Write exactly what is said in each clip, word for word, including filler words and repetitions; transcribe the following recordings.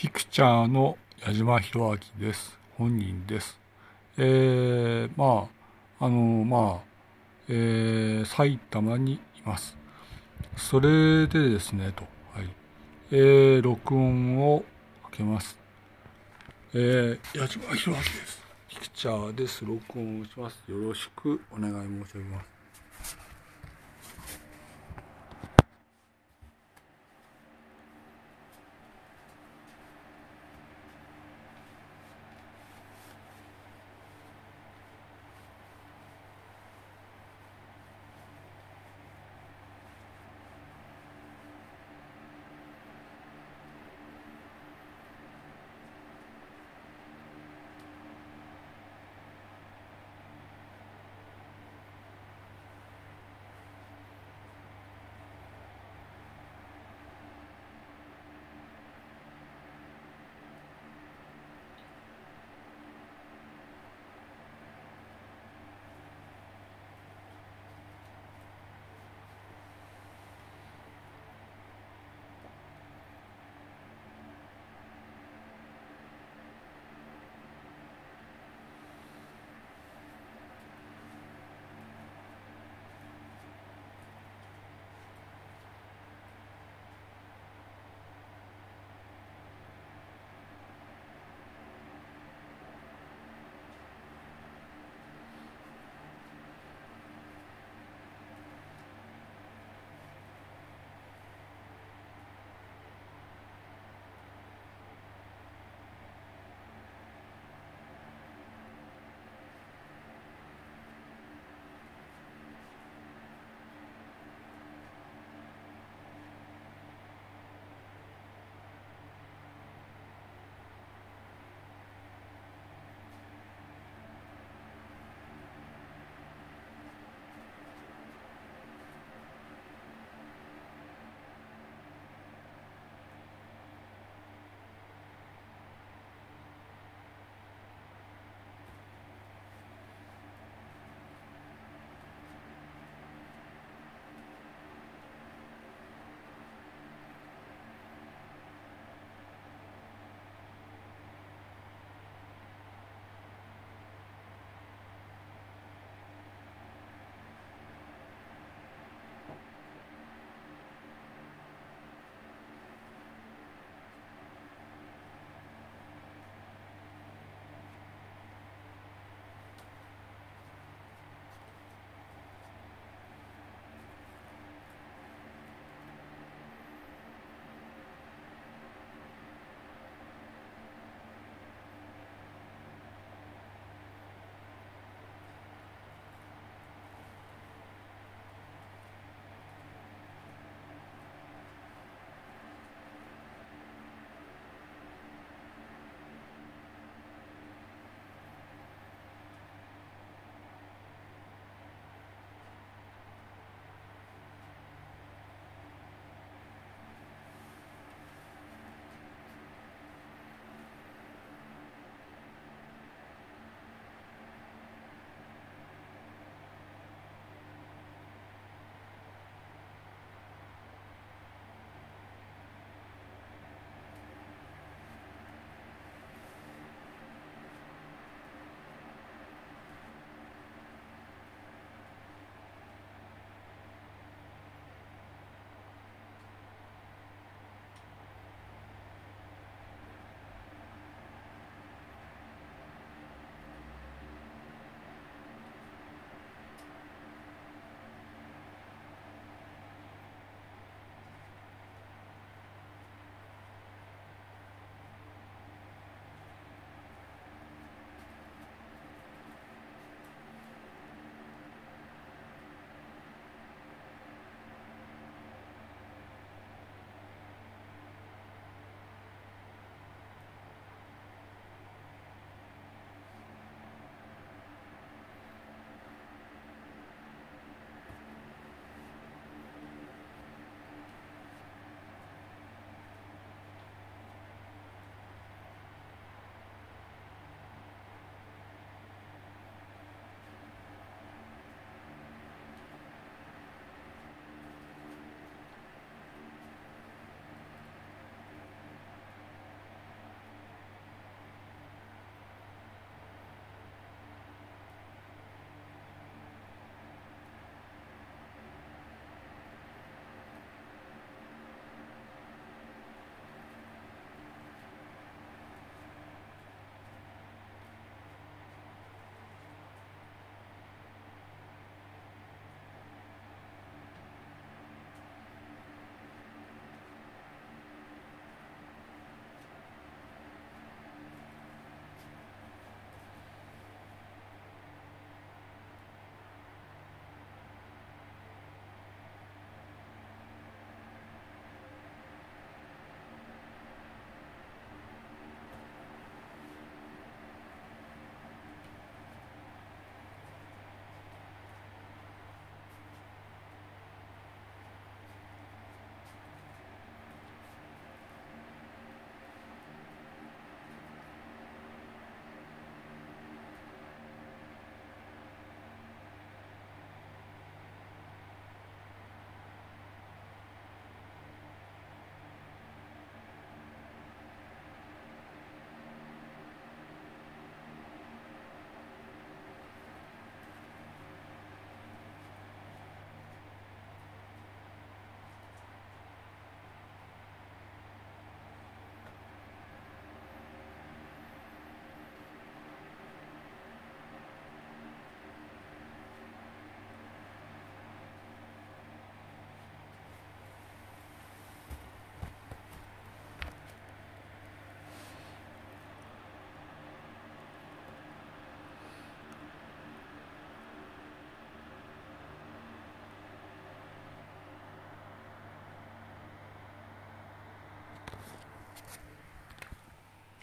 ピクチャーの矢島博明です。本人です。えー、まあ、あの、まあ、えー、埼玉にいます。それでですね、と、はい。えー、録音をかけます。えー、矢島博明です。ピクチャーです。録音をします。よろしくお願い申し上げます。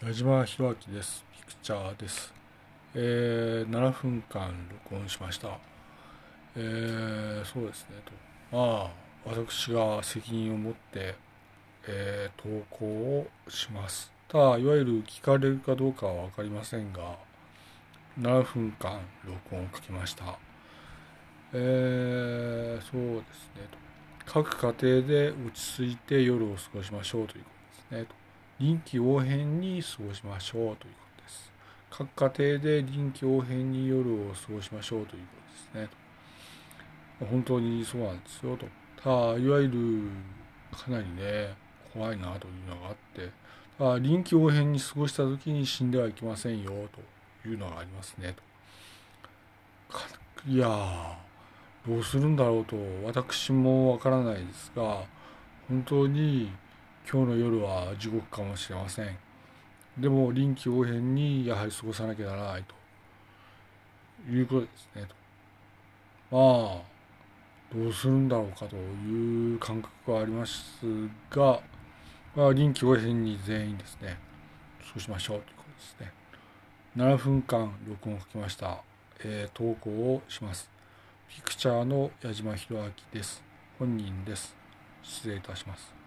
矢島弘明です。ピクチャーです。えー、ななふんかん録音しました。えー、そうですねと。まあ、私が責任を持って、えー、投稿をします。ただ、いわゆる聞かれるかどうかはわかりませんが、ななふんかん録音を書きました。えー、そうですねと。各家庭で落ち着いて夜を過ごしましょうということですねと。臨機応変に過ごしましょうということです。各家庭で臨機応変に夜を過ごしましょうということですね。本当にそうなんですよと。ただ、いわゆるかなりね、怖いなというのがあって、ただ臨機応変に過ごしたときに死んではいけませんよというのがありますねと。いやー、どうするんだろうと私もわからないですが、本当に今日の夜は地獄かもしれません。でも臨機応変にやはり過ごさなきゃならないということですねと。まあどうするんだろうかという感覚はありますが、まあ、臨機応変に全員ですねそうしましょうということですね。ななふんかん録音を書きました、えー、投稿をします。ピクチャーの矢島弘明です。本人です。失礼いたします。